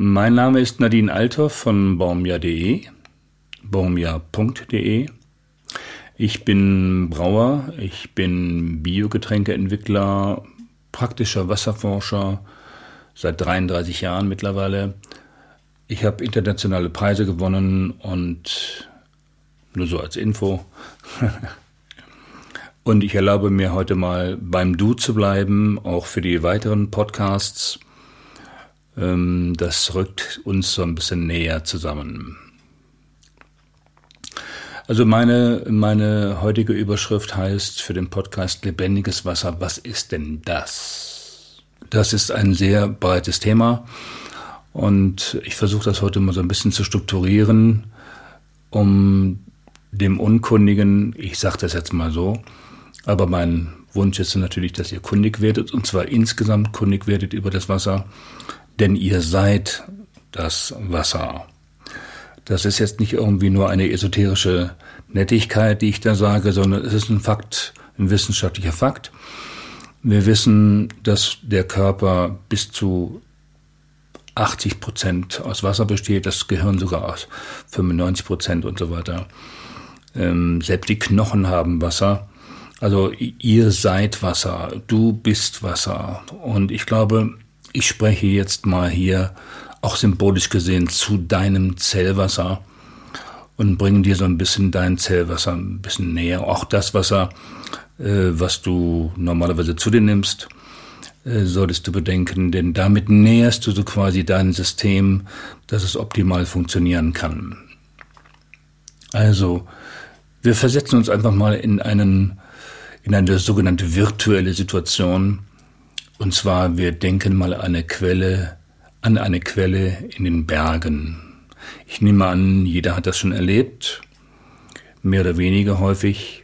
Mein Name ist Nadine Althoff von Baumja.de, Baumja.de. Ich bin Brauer, ich bin Biogetränkeentwickler, praktischer Wasserforscher, seit 33 Jahren mittlerweile. Ich habe internationale Preise gewonnen und nur so als Info. Und ich erlaube mir heute mal beim Du zu bleiben, auch für die weiteren Podcasts. Das rückt uns so ein bisschen näher zusammen. Also meine heutige Überschrift heißt für den Podcast Lebendiges Wasser. Was ist denn das? Das ist ein sehr breites Thema. Und ich versuche das heute mal so ein bisschen zu strukturieren, um dem Unkundigen, ich sage das jetzt mal so, aber mein Wunsch ist natürlich, dass ihr kundig werdet, und zwar insgesamt kundig werdet über das Wasser, denn ihr seid das Wasser. Das ist jetzt nicht irgendwie nur eine esoterische Nettigkeit, die ich da sage, sondern es ist ein Fakt, ein wissenschaftlicher Fakt. Wir wissen, dass der Körper bis zu 80% aus Wasser besteht, das Gehirn sogar aus 95% und so weiter. Selbst die Knochen haben Wasser. Also ihr seid Wasser, du bist Wasser. Und ich glaube, ich spreche jetzt mal hier auch symbolisch gesehen zu deinem Zellwasser und bringe dir so ein bisschen dein Zellwasser ein bisschen näher. Auch das Wasser, was du normalerweise zu dir nimmst, solltest du bedenken, denn damit näherst du so quasi dein System, dass es optimal funktionieren kann. Also, wir versetzen uns einfach mal in eine sogenannte virtuelle Situation. Und zwar, wir denken mal an eine Quelle in den Bergen. Ich nehme an, jeder hat das schon erlebt, mehr oder weniger häufig.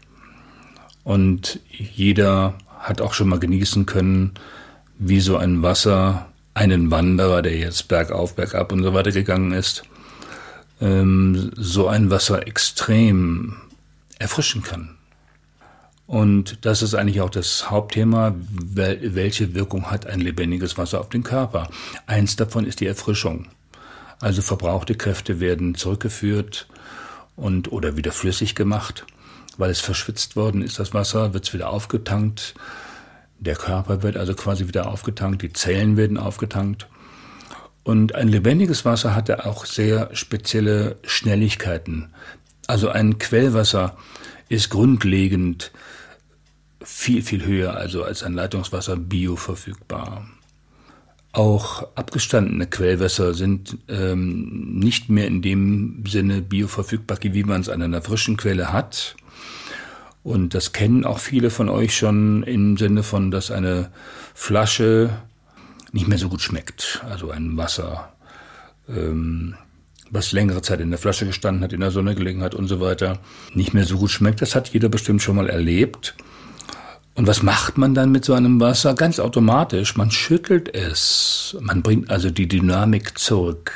Und jeder hat auch schon mal genießen können, wie so ein Wasser einen Wanderer, der jetzt bergauf, bergab und so weiter gegangen ist, so ein Wasser extrem erfrischen kann. Und das ist eigentlich auch das Hauptthema, welche Wirkung hat ein lebendiges Wasser auf den Körper. Eins davon ist die Erfrischung. Also verbrauchte Kräfte werden zurückgeführt oder wieder flüssig gemacht. Weil es verschwitzt worden ist, das Wasser, wird es wieder aufgetankt. Der Körper wird also quasi wieder aufgetankt, die Zellen werden aufgetankt. Und ein lebendiges Wasser hatte auch sehr spezielle Schnelligkeiten. Also ein Quellwasser ist grundlegend viel, viel höher also als ein Leitungswasser bioverfügbar. Auch abgestandene Quellwässer sind nicht mehr in dem Sinne bioverfügbar, wie man es an einer frischen Quelle hat. Und das kennen auch viele von euch schon im Sinne von, dass eine Flasche nicht mehr so gut schmeckt. Also ein Wasser, was längere Zeit in der Flasche gestanden hat, in der Sonne gelegen hat und so weiter, nicht mehr so gut schmeckt. Das hat jeder bestimmt schon mal erlebt. Und was macht man dann mit so einem Wasser? Ganz automatisch, man schüttelt es. Man bringt also die Dynamik zurück.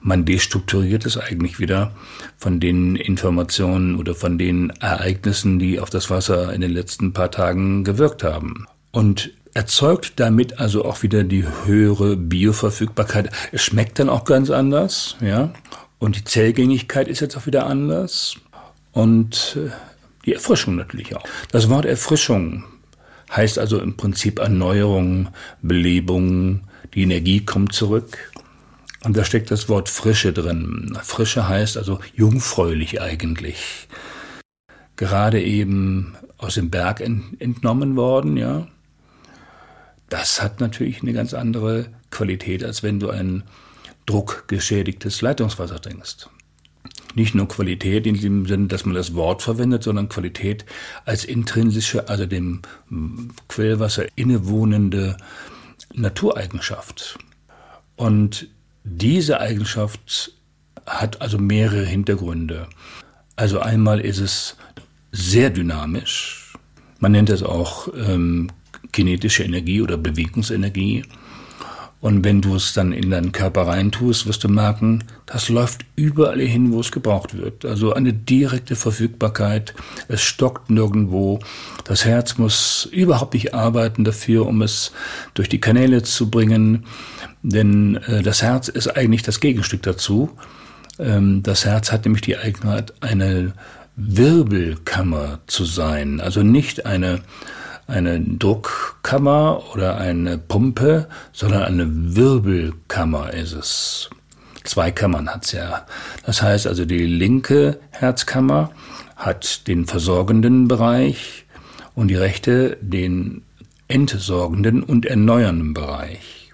Man destrukturiert es eigentlich wieder von den Informationen oder von den Ereignissen, die auf das Wasser in den letzten paar Tagen gewirkt haben. Und erzeugt damit also auch wieder die höhere Bioverfügbarkeit. Es schmeckt dann auch ganz anders, ja. Und die Zellgängigkeit ist jetzt auch wieder anders. Und die Erfrischung natürlich auch. Das Wort Erfrischung heißt also im Prinzip Erneuerung, Belebung, die Energie kommt zurück. Und da steckt das Wort Frische drin. Frische heißt also jungfräulich eigentlich. Gerade eben aus dem Berg entnommen worden, ja. Das hat natürlich eine ganz andere Qualität, als wenn du ein druckgeschädigtes Leitungswasser trinkst. Nicht nur Qualität in dem Sinne, dass man das Wort verwendet, sondern Qualität als intrinsische, also dem Quellwasser innewohnende Natureigenschaft. Und diese Eigenschaft hat also mehrere Hintergründe. Also einmal ist es sehr dynamisch. Man nennt es auch kinetische Energie oder Bewegungsenergie. Und wenn du es dann in deinen Körper reintust, wirst du merken, das läuft überall hin, wo es gebraucht wird. Also eine direkte Verfügbarkeit, es stockt nirgendwo. Das Herz muss überhaupt nicht arbeiten dafür, um es durch die Kanäle zu bringen. Denn das Herz ist eigentlich das Gegenstück dazu. Das Herz hat nämlich die Eigenheit, eine Wirbelkammer zu sein. Also nicht eine Druckkammer oder eine Pumpe, sondern eine Wirbelkammer ist es. 2 Kammern hat's ja. Das heißt also, die linke Herzkammer hat den versorgenden Bereich und die rechte den entsorgenden und erneuernden Bereich.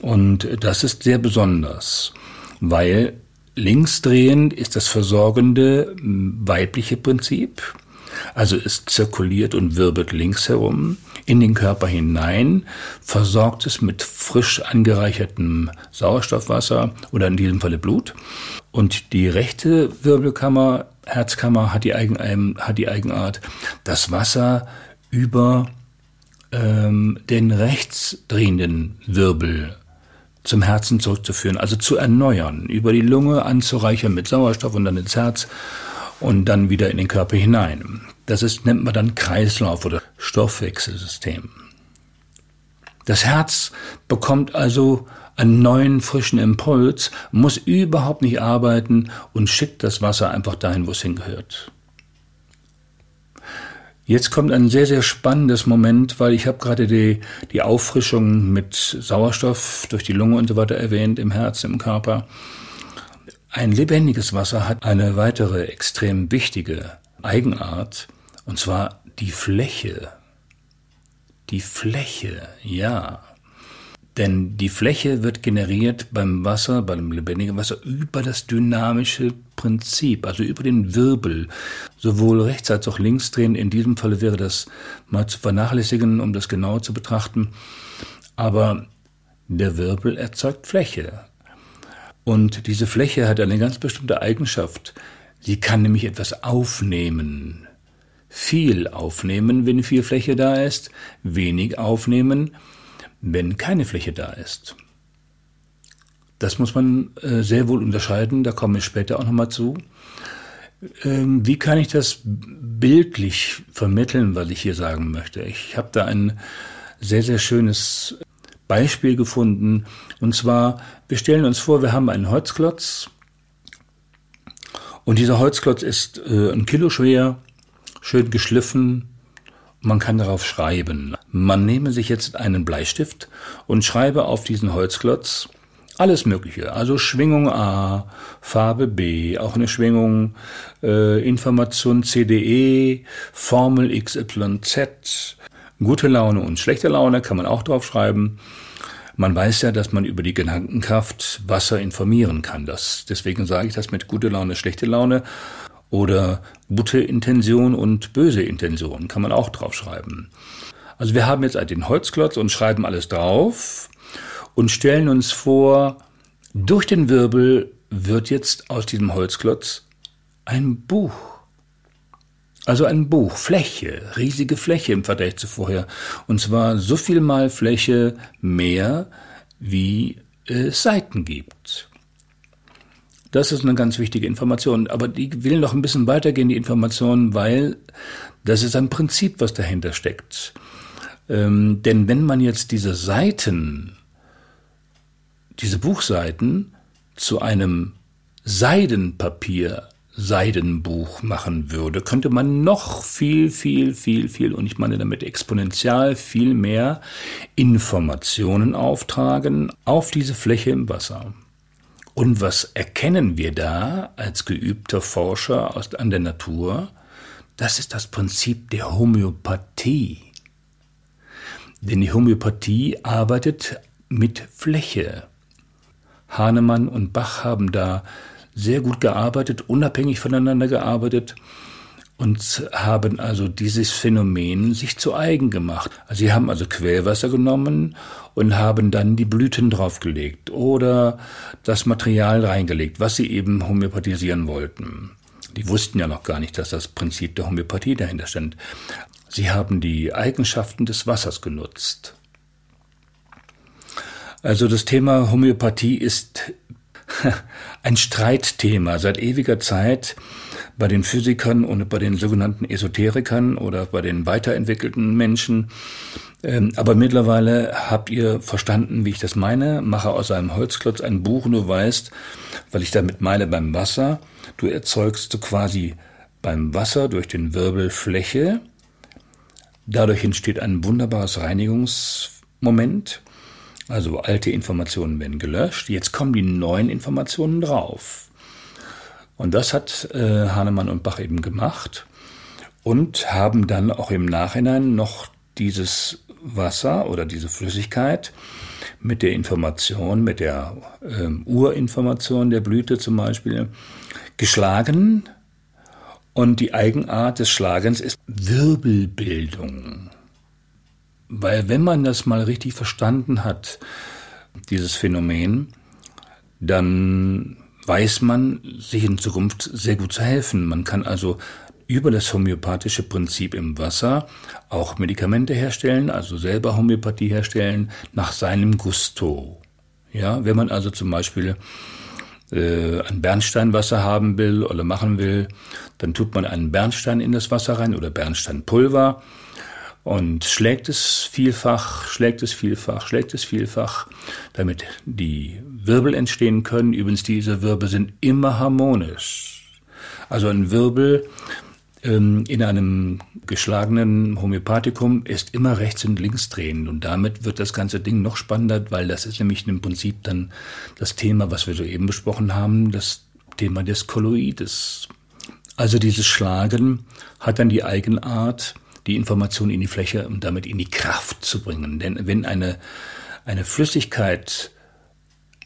Und das ist sehr besonders, weil linksdrehend ist das versorgende weibliche Prinzip. Also es zirkuliert und wirbelt links herum in den Körper hinein, versorgt es mit frisch angereichertem Sauerstoffwasser oder in diesem Falle Blut. Und die rechte Wirbelkammer, Herzkammer, hat die Eigenart, das Wasser über den rechtsdrehenden Wirbel zum Herzen zurückzuführen, also zu erneuern, über die Lunge anzureichern mit Sauerstoff und dann ins Herz und dann wieder in den Körper hinein. Das ist, nennt man dann Kreislauf oder Stoffwechselsystem. Das Herz bekommt also einen neuen, frischen Impuls, muss überhaupt nicht arbeiten und schickt das Wasser einfach dahin, wo es hingehört. Jetzt kommt ein sehr, sehr spannendes Moment, weil ich habe gerade die Auffrischung mit Sauerstoff durch die Lunge und so weiter erwähnt, im Herz, im Körper. Ein lebendiges Wasser hat eine weitere extrem wichtige Eigenart, und zwar die Fläche. Die Fläche, ja. Denn die Fläche wird generiert beim Wasser, bei dem lebendigen Wasser, über das dynamische Prinzip, also über den Wirbel. Sowohl rechts als auch links drehen. In diesem Falle wäre das mal zu vernachlässigen, um das genau zu betrachten. Aber der Wirbel erzeugt Fläche. Und diese Fläche hat eine ganz bestimmte Eigenschaft. Sie kann nämlich etwas aufnehmen. Viel aufnehmen, wenn viel Fläche da ist. Wenig aufnehmen, wenn keine Fläche da ist. Das muss man sehr wohl unterscheiden. Da komme ich später auch nochmal zu. Wie kann ich das bildlich vermitteln, was ich hier sagen möchte? Ich habe da ein sehr, sehr schönes Beispiel gefunden, und zwar, wir stellen uns vor, wir haben einen Holzklotz und dieser Holzklotz ist 1 Kilo schwer, schön geschliffen, man kann darauf schreiben. Man nehme sich jetzt einen Bleistift und schreibe auf diesen Holzklotz alles Mögliche, also Schwingung A, Farbe B, auch eine Schwingung, Information CDE, Formel XYZ, gute Laune und schlechte Laune kann man auch draufschreiben. Man weiß ja, dass man über die Gedankenkraft Wasser informieren kann. Deswegen sage ich das mit gute Laune, schlechte Laune oder gute Intention und böse Intention kann man auch draufschreiben. Also wir haben jetzt den Holzklotz und schreiben alles drauf und stellen uns vor, durch den Wirbel wird jetzt aus diesem Holzklotz ein Buch. Also ein Buch, Fläche, riesige Fläche im Vergleich zu vorher. Und zwar so viel mal Fläche mehr, wie es Seiten gibt. Das ist eine ganz wichtige Information. Aber die will noch ein bisschen weitergehen, die Information, weil das ist ein Prinzip, was dahinter steckt. Denn wenn man jetzt diese Buchseiten zu einem Seidenpapier, Seidenbuch machen würde, könnte man noch viel, viel, viel, viel, und ich meine damit exponentiell viel mehr Informationen auftragen auf diese Fläche im Wasser. Und was erkennen wir da als geübter Forscher an der Natur? Das ist das Prinzip der Homöopathie. Denn die Homöopathie arbeitet mit Fläche. Hahnemann und Bach haben da sehr gut gearbeitet, unabhängig voneinander gearbeitet und haben also dieses Phänomen sich zu eigen gemacht. Also sie haben also Quellwasser genommen und haben dann die Blüten draufgelegt oder das Material reingelegt, was sie eben homöopathisieren wollten. Die wussten ja noch gar nicht, dass das Prinzip der Homöopathie dahinter stand. Sie haben die Eigenschaften des Wassers genutzt. Also das Thema Homöopathie ist ein Streitthema seit ewiger Zeit bei den Physikern und bei den sogenannten Esoterikern oder bei den weiterentwickelten Menschen. Aber mittlerweile habt ihr verstanden, wie ich das meine. Mache aus einem Holzklotz ein Buch und du weißt, weil ich damit meine beim Wasser. Du erzeugst so quasi beim Wasser durch den Wirbel Fläche. Dadurch entsteht ein wunderbares Reinigungsmoment. Also alte Informationen werden gelöscht, jetzt kommen die neuen Informationen drauf. Und das hat Hahnemann und Bach eben gemacht und haben dann auch im Nachhinein noch dieses Wasser oder diese Flüssigkeit mit der Information, mit der Urinformation der Blüte zum Beispiel, geschlagen. Und die Eigenart des Schlagens ist Wirbelbildung. Weil wenn man das mal richtig verstanden hat, dieses Phänomen, dann weiß man, sich in Zukunft sehr gut zu helfen. Man kann also über das homöopathische Prinzip im Wasser auch Medikamente herstellen, also selber Homöopathie herstellen, nach seinem Gusto. Ja, wenn man also zum Beispiel ein Bernsteinwasser haben will oder machen will, dann tut man einen Bernstein in das Wasser rein oder Bernsteinpulver. Und schlägt es vielfach, damit die Wirbel entstehen können. Übrigens, diese Wirbel sind immer harmonisch. Also ein Wirbel in einem geschlagenen Homöopathikum ist immer rechts und links drehend. Und damit wird das ganze Ding noch spannender, weil das ist nämlich im Prinzip dann das Thema, was wir soeben besprochen haben, das Thema des Kolloides. Also dieses Schlagen hat dann die Eigenart, die Information in die Fläche und damit in die Kraft zu bringen. Denn wenn eine Flüssigkeit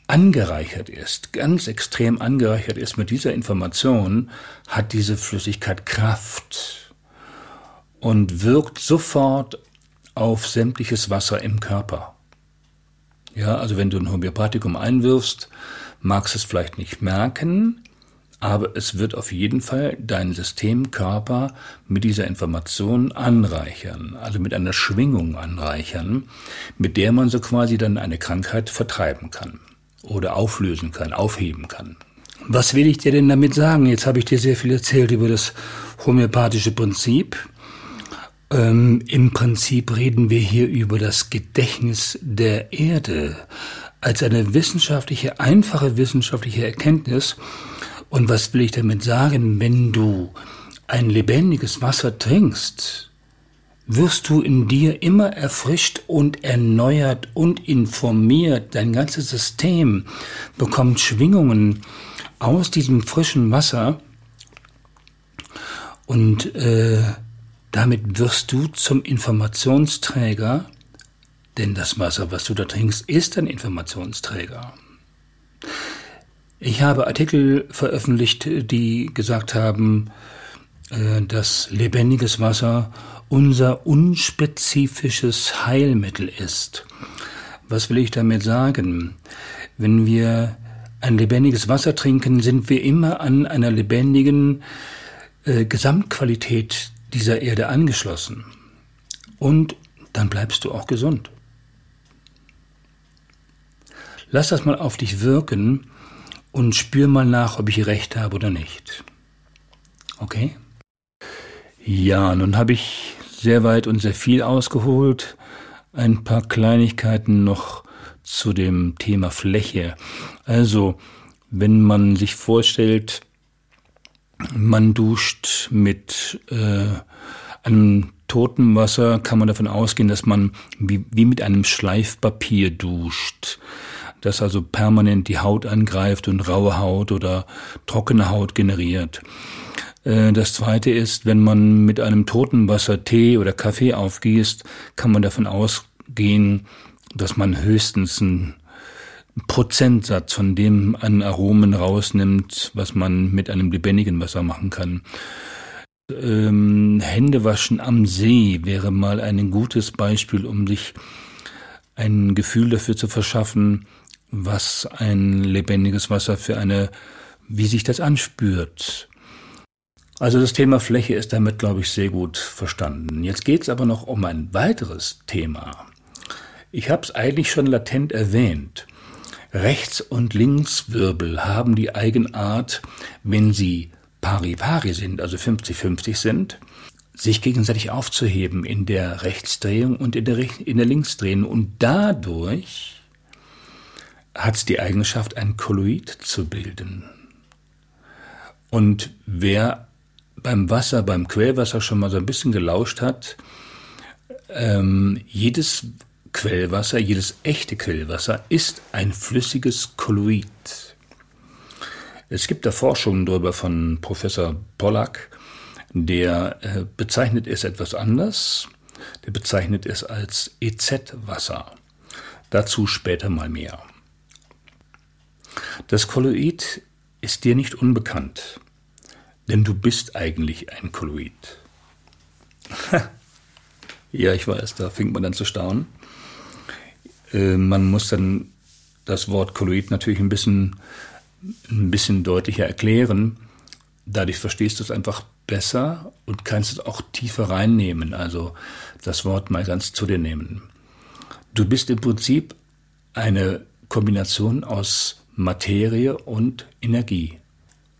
angereichert ist, ganz extrem angereichert ist mit dieser Information, hat diese Flüssigkeit Kraft und wirkt sofort auf sämtliches Wasser im Körper. Ja, also wenn du ein Homöopathikum einwirfst, magst du es vielleicht nicht merken, aber es wird auf jeden Fall dein Systemkörper mit dieser Information anreichern, also mit einer Schwingung anreichern, mit der man so quasi dann eine Krankheit vertreiben kann oder auflösen kann, aufheben kann. Was will ich dir denn damit sagen? Jetzt habe ich dir sehr viel erzählt über das homöopathische Prinzip. Im Prinzip reden wir hier über das Gedächtnis der Erde als eine wissenschaftliche, einfache wissenschaftliche Erkenntnis. Und was will ich damit sagen? Wenn du ein lebendiges Wasser trinkst, wirst du in dir immer erfrischt und erneuert und informiert. Dein ganzes System bekommt Schwingungen aus diesem frischen Wasser und damit wirst du zum Informationsträger, denn das Wasser, was du da trinkst, ist ein Informationsträger. Ich habe Artikel veröffentlicht, die gesagt haben, dass lebendiges Wasser unser unspezifisches Heilmittel ist. Was will ich damit sagen? Wenn wir ein lebendiges Wasser trinken, sind wir immer an einer lebendigen Gesamtqualität dieser Erde angeschlossen. Und dann bleibst du auch gesund. Lass das mal auf dich wirken. Und spür mal nach, ob ich recht habe oder nicht. Okay? Ja, nun habe ich sehr weit und sehr viel ausgeholt. Ein paar Kleinigkeiten noch zu dem Thema Fläche. Also, wenn man sich vorstellt, man duscht mit einem toten Wasser, kann man davon ausgehen, dass man wie mit einem Schleifpapier duscht. Das also permanent die Haut angreift und raue Haut oder trockene Haut generiert. Das Zweite ist, wenn man mit einem toten Wasser Tee oder Kaffee aufgießt, kann man davon ausgehen, dass man höchstens einen Prozentsatz von dem an Aromen rausnimmt, was man mit einem lebendigen Wasser machen kann. Händewaschen am See wäre mal ein gutes Beispiel, um sich ein Gefühl dafür zu verschaffen, was ein lebendiges Wasser wie sich das anspürt. Also das Thema Fläche ist damit, glaube ich, sehr gut verstanden. Jetzt geht es aber noch um ein weiteres Thema. Ich habe es eigentlich schon latent erwähnt. Rechts- und Linkswirbel haben die Eigenart, wenn sie pari-pari sind, also 50-50 sind, sich gegenseitig aufzuheben in der Rechtsdrehung und in der Linksdrehung. Und dadurch hat es die Eigenschaft, ein Kolloid zu bilden. Und wer beim Quellwasser schon mal so ein bisschen gelauscht hat, jedes Quellwasser, jedes echte Quellwasser ist ein flüssiges Kolloid. Es gibt da Forschungen darüber von Professor Pollack, der bezeichnet es etwas anders, der bezeichnet es als EZ-Wasser. Dazu später mal mehr. Das Kolloid ist dir nicht unbekannt, denn du bist eigentlich ein Kolloid. Ja, ich weiß, da fängt man dann zu staunen. Man muss dann das Wort Kolloid natürlich ein bisschen deutlicher erklären. Dadurch verstehst du es einfach besser und kannst es auch tiefer reinnehmen, also das Wort mal ganz zu dir nehmen. Du bist im Prinzip eine Kombination aus Materie und Energie.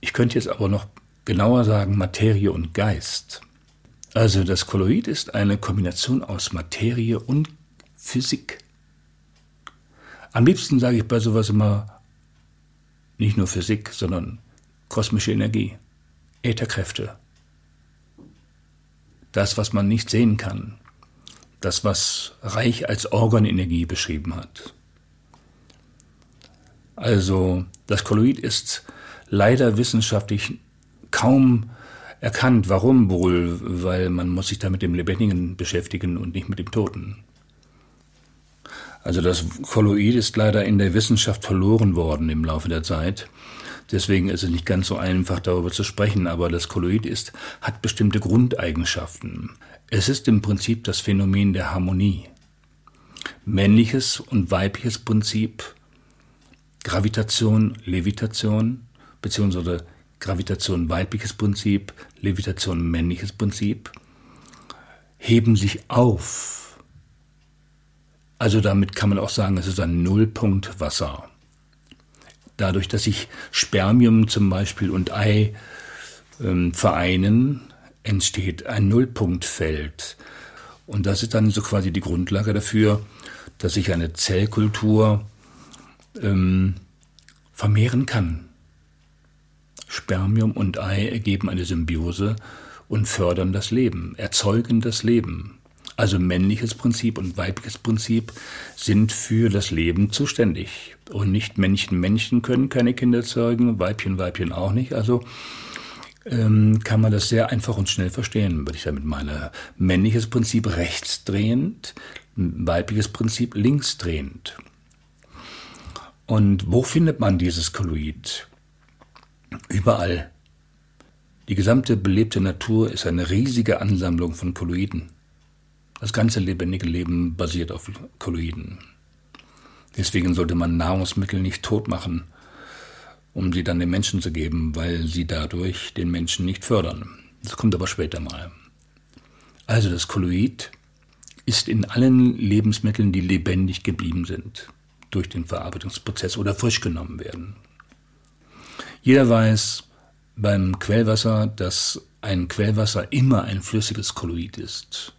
Ich könnte jetzt aber noch genauer sagen Materie und Geist. Also das Kolloid ist eine Kombination aus Materie und Physik. Am liebsten sage ich bei sowas immer nicht nur Physik, sondern kosmische Energie, Ätherkräfte. Das, was man nicht sehen kann. Das, was Reich als Organenergie beschrieben hat. Also das Kolloid ist leider wissenschaftlich kaum erkannt. Warum wohl? Weil man muss sich da mit dem Lebendigen beschäftigen und nicht mit dem Toten. Also das Kolloid ist leider in der Wissenschaft verloren worden im Laufe der Zeit. Deswegen ist es nicht ganz so einfach, darüber zu sprechen. Aber das Kolloid hat bestimmte Grundeigenschaften. Es ist im Prinzip das Phänomen der Harmonie. Männliches und weibliches Prinzip, Gravitation, Levitation, beziehungsweise Gravitation weibliches Prinzip, Levitation männliches Prinzip, heben sich auf. Also damit kann man auch sagen, es ist ein Nullpunktwasser. Dadurch, dass sich Spermium zum Beispiel und Ei vereinen, entsteht ein Nullpunktfeld. Und das ist dann so quasi die Grundlage dafür, dass sich eine Zellkultur vermehren kann. Spermium und Ei ergeben eine Symbiose und fördern das Leben, erzeugen das Leben. Also männliches Prinzip und weibliches Prinzip sind für das Leben zuständig. Und nicht Männchen können keine Kinder erzeugen, Weibchen auch nicht. Also kann man das sehr einfach und schnell verstehen, würde ich damit meinen. Männliches Prinzip rechtsdrehend, weibliches Prinzip linksdrehend. Und wo findet man dieses Kolloid? Überall. Die gesamte belebte Natur ist eine riesige Ansammlung von Kolloiden. Das ganze lebendige Leben basiert auf Kolloiden. Deswegen sollte man Nahrungsmittel nicht tot machen, um sie dann den Menschen zu geben, weil sie dadurch den Menschen nicht fördern. Das kommt aber später mal. Also das Kolloid ist in allen Lebensmitteln, die lebendig geblieben sind, durch den Verarbeitungsprozess oder frisch genommen werden. Jeder weiß beim Quellwasser, dass ein Quellwasser immer ein flüssiges Kolloid ist.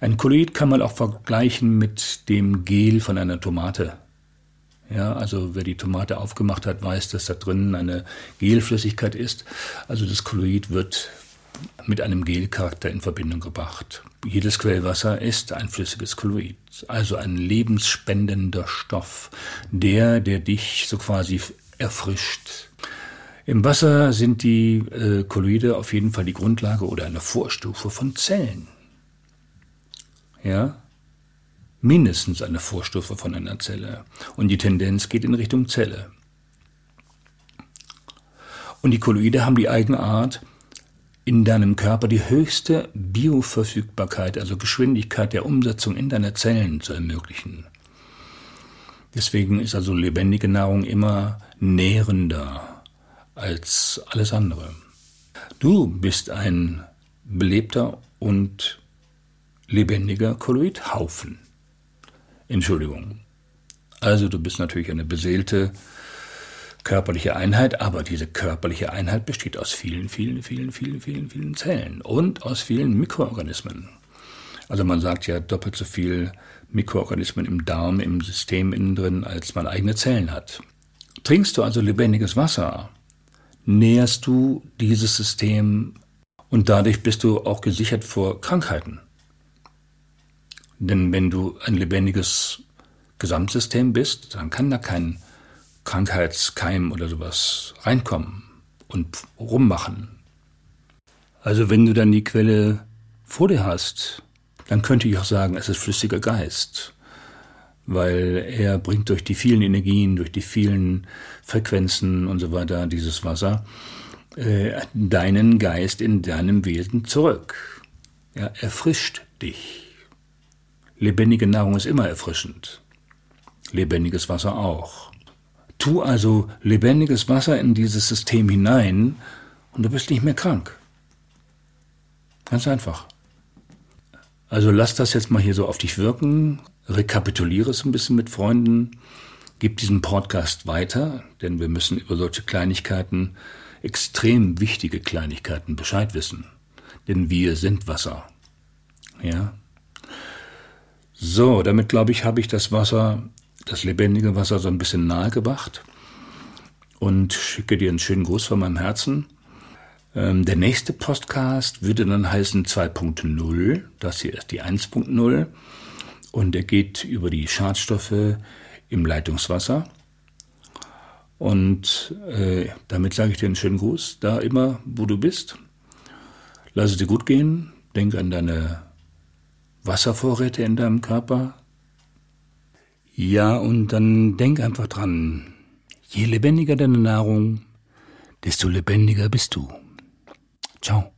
Ein Kolloid kann man auch vergleichen mit dem Gel von einer Tomate. Ja, also wer die Tomate aufgemacht hat, weiß, dass da drin eine Gelflüssigkeit ist. Also das Kolloid wird mit einem Gelcharakter in Verbindung gebracht. Jedes Quellwasser ist ein flüssiges Kolloid, also ein lebensspendender Stoff, der dich so quasi erfrischt. Im Wasser sind die Kolloide auf jeden Fall die Grundlage oder eine Vorstufe von Zellen. Ja, mindestens eine Vorstufe von einer Zelle. Und die Tendenz geht in Richtung Zelle. Und die Kolloide haben die Eigenart, in deinem Körper die höchste Bioverfügbarkeit, also Geschwindigkeit der Umsetzung in deine Zellen zu ermöglichen. Deswegen ist also lebendige Nahrung immer nährender als alles andere. Du bist ein belebter und lebendiger Kolloidhaufen. Entschuldigung. Also du bist natürlich eine beseelte körperliche Einheit, aber diese körperliche Einheit besteht aus vielen, vielen, vielen, vielen, vielen, vielen Zellen und aus vielen Mikroorganismen. Also man sagt ja, doppelt so viel Mikroorganismen im Darm, im System innen drin, als man eigene Zellen hat. Trinkst du also lebendiges Wasser, nährst du dieses System und dadurch bist du auch gesichert vor Krankheiten. Denn wenn du ein lebendiges Gesamtsystem bist, dann kann da kein Krankheitskeim oder sowas reinkommen und rummachen. Also wenn du dann die Quelle vor dir hast, dann könnte ich auch sagen, es ist flüssiger Geist, weil er bringt durch die vielen Energien, durch die vielen Frequenzen und so weiter dieses Wasser deinen Geist in deinem Wesen zurück. Ja, erfrischt dich. Lebendige Nahrung ist immer erfrischend. Lebendiges Wasser auch. Tu also lebendiges Wasser in dieses System hinein und du bist nicht mehr krank. Ganz einfach. Also lass das jetzt mal hier so auf dich wirken. Rekapituliere es ein bisschen mit Freunden. Gib diesen Podcast weiter, denn wir müssen über solche Kleinigkeiten, extrem wichtige Kleinigkeiten, Bescheid wissen. Denn wir sind Wasser. Ja? So, damit, glaube ich, habe ich das Wasser, das lebendige Wasser, so ein bisschen nahe gebracht und schicke dir einen schönen Gruß von meinem Herzen. Der nächste Podcast würde dann heißen 2.0, das hier ist die 1.0 und der geht über die Schadstoffe im Leitungswasser. Und damit sage ich dir einen schönen Gruß, da immer, wo du bist. Lass es dir gut gehen, denk an deine Wasservorräte in deinem Körper? Ja, und dann denk einfach dran, je lebendiger deine Nahrung, desto lebendiger bist du. Ciao.